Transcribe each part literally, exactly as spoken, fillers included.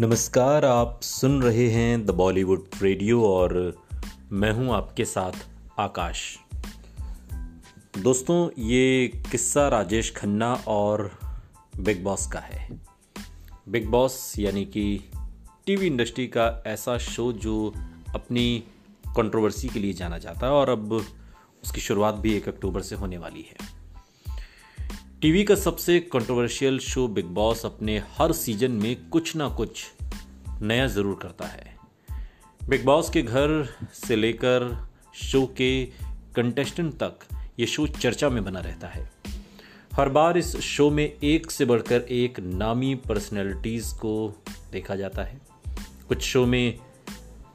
नमस्कार, आप सुन रहे हैं द बॉलीवुड रेडियो और मैं हूं आपके साथ आकाश। दोस्तों, ये किस्सा राजेश खन्ना और बिग बॉस का है। बिग बॉस यानी कि टीवी इंडस्ट्री का ऐसा शो जो अपनी कंट्रोवर्सी के लिए जाना जाता है और अब उसकी शुरुआत भी एक अक्टूबर से होने वाली है। टीवी का सबसे कंट्रोवर्शियल शो बिग बॉस अपने हर सीजन में कुछ ना कुछ नया ज़रूर करता है। बिग बॉस के घर से लेकर शो के कंटेस्टेंट तक ये शो चर्चा में बना रहता है। हर बार इस शो में एक से बढ़कर एक नामी पर्सनैलिटीज़ को देखा जाता है। कुछ शो में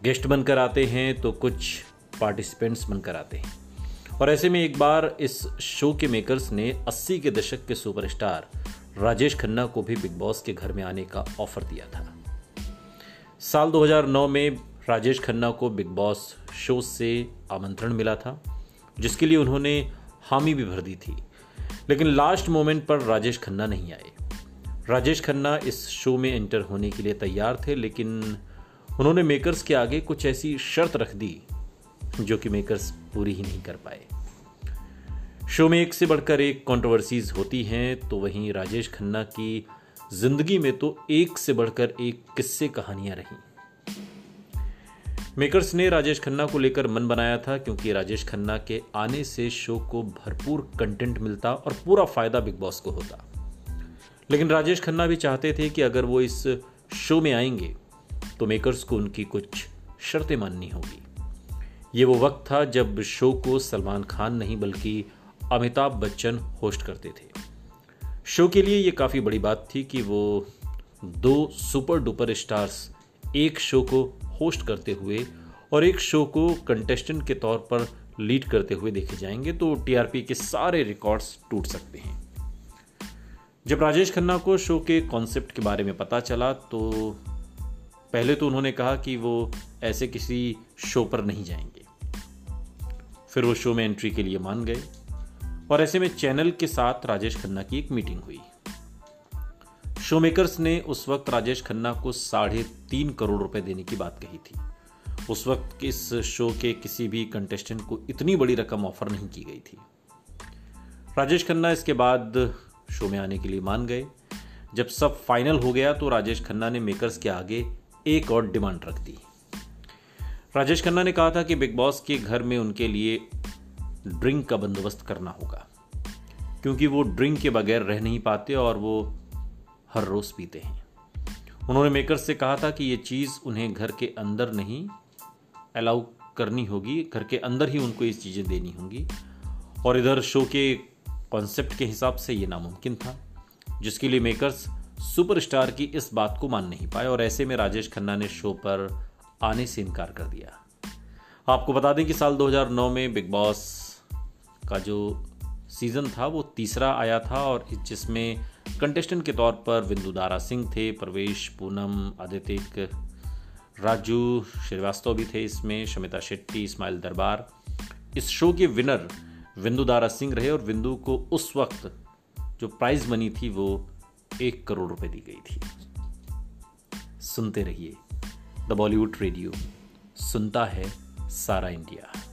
गेस्ट बनकर आते हैं तो कुछ पार्टिसिपेंट्स बनकर आते हैं, और ऐसे में एक बार इस शो के मेकर्स ने अस्सी के दशक के सुपरस्टार राजेश खन्ना को भी बिग बॉस के घर में आने का ऑफर दिया था। साल दो हज़ार नौ में राजेश खन्ना को बिग बॉस शो से आमंत्रण मिला था, जिसके लिए उन्होंने हामी भी भर दी थी, लेकिन लास्ट मोमेंट पर राजेश खन्ना नहीं आए। राजेश खन्ना इस शो में एंटर होने के लिए तैयार थे, लेकिन उन्होंने मेकर्स के आगे कुछ ऐसी शर्त रख दी जो कि मेकर्स पूरी ही नहीं कर पाए। शो में एक से बढ़कर एक कंट्रोवर्सीज होती हैं, तो वहीं राजेश खन्ना की जिंदगी में तो एक से बढ़कर एक किस्से कहानियां रहीं। मेकर्स ने राजेश खन्ना को लेकर मन बनाया था, क्योंकि राजेश खन्ना के आने से शो को भरपूर कंटेंट मिलता और पूरा फायदा बिग बॉस को होता। लेकिन राजेश खन्ना भी चाहते थे कि अगर वो इस शो में आएंगे तो मेकर्स को उनकी कुछ शर्तें माननी होगी। ये वो वक्त था जब शो को सलमान खान नहीं बल्कि अमिताभ बच्चन होस्ट करते थे। शो के लिए ये काफ़ी बड़ी बात थी कि वो दो सुपर डुपर स्टार्स एक शो को होस्ट करते हुए और एक शो को कंटेस्टेंट के तौर पर लीड करते हुए देखे जाएंगे, तो टीआरपी के सारे रिकॉर्ड्स टूट सकते हैं। जब राजेश खन्ना को शो के कॉन्सेप्ट के बारे में पता चला तो पहले तो उन्होंने कहा कि वो ऐसे किसी शो पर नहीं जाएंगे, फिर वो शो में एंट्री के लिए मान गए और ऐसे में चैनल के साथ राजेश खन्ना की एक मीटिंग हुई। शो मेकर्स ने उस वक्त राजेश खन्ना को साढ़े तीन करोड़ रुपए देने की बात कही थी। उस वक्त इस शो के किसी भी कंटेस्टेंट को इतनी बड़ी रकम ऑफर नहीं की गई थी। राजेश खन्ना इसके बाद शो में आने के लिए मान गए। जब सब फाइनल हो गया तो राजेश खन्ना ने मेकर्स के आगे एक और डिमांड रख दी। राजेश खन्ना ने कहा था कि बिग बॉस के घर में उनके लिए ड्रिंक का बंदोबस्त करना होगा, क्योंकि वो ड्रिंक के बगैर रह नहीं पाते और वो हर रोज़ पीते हैं। उन्होंने मेकर्स से कहा था कि ये चीज़ उन्हें घर के अंदर नहीं अलाउ करनी होगी, घर के अंदर ही उनको ये चीज़ें देनी होंगी। और इधर शो के कॉन्सेप्ट के हिसाब से ये नामुमकिन था, जिसके लिए मेकर्स सुपरस्टार की इस बात को मान नहीं पाए और ऐसे में राजेश खन्ना ने शो पर आने से इनकार कर दिया। आपको बता दें कि साल दो हज़ार नौ में बिग बॉस का जो सीज़न था वो तीसरा आया था, और जिसमें कंटेस्टेंट के तौर पर विंदु दारा सिंह थे, प्रवेश, पूनम, आदित्य, राजू श्रीवास्तव भी थे इसमें, शमिता शेट्टी, इस्माइल दरबार। इस शो के विनर विंदु दारा सिंह रहे और विंदु को उस वक्त जो प्राइज मनी थी वो एक करोड़ रुपए दी गई थी। सुनते रहिए द बॉलीवुड रेडियो, सुनता है सारा इंडिया।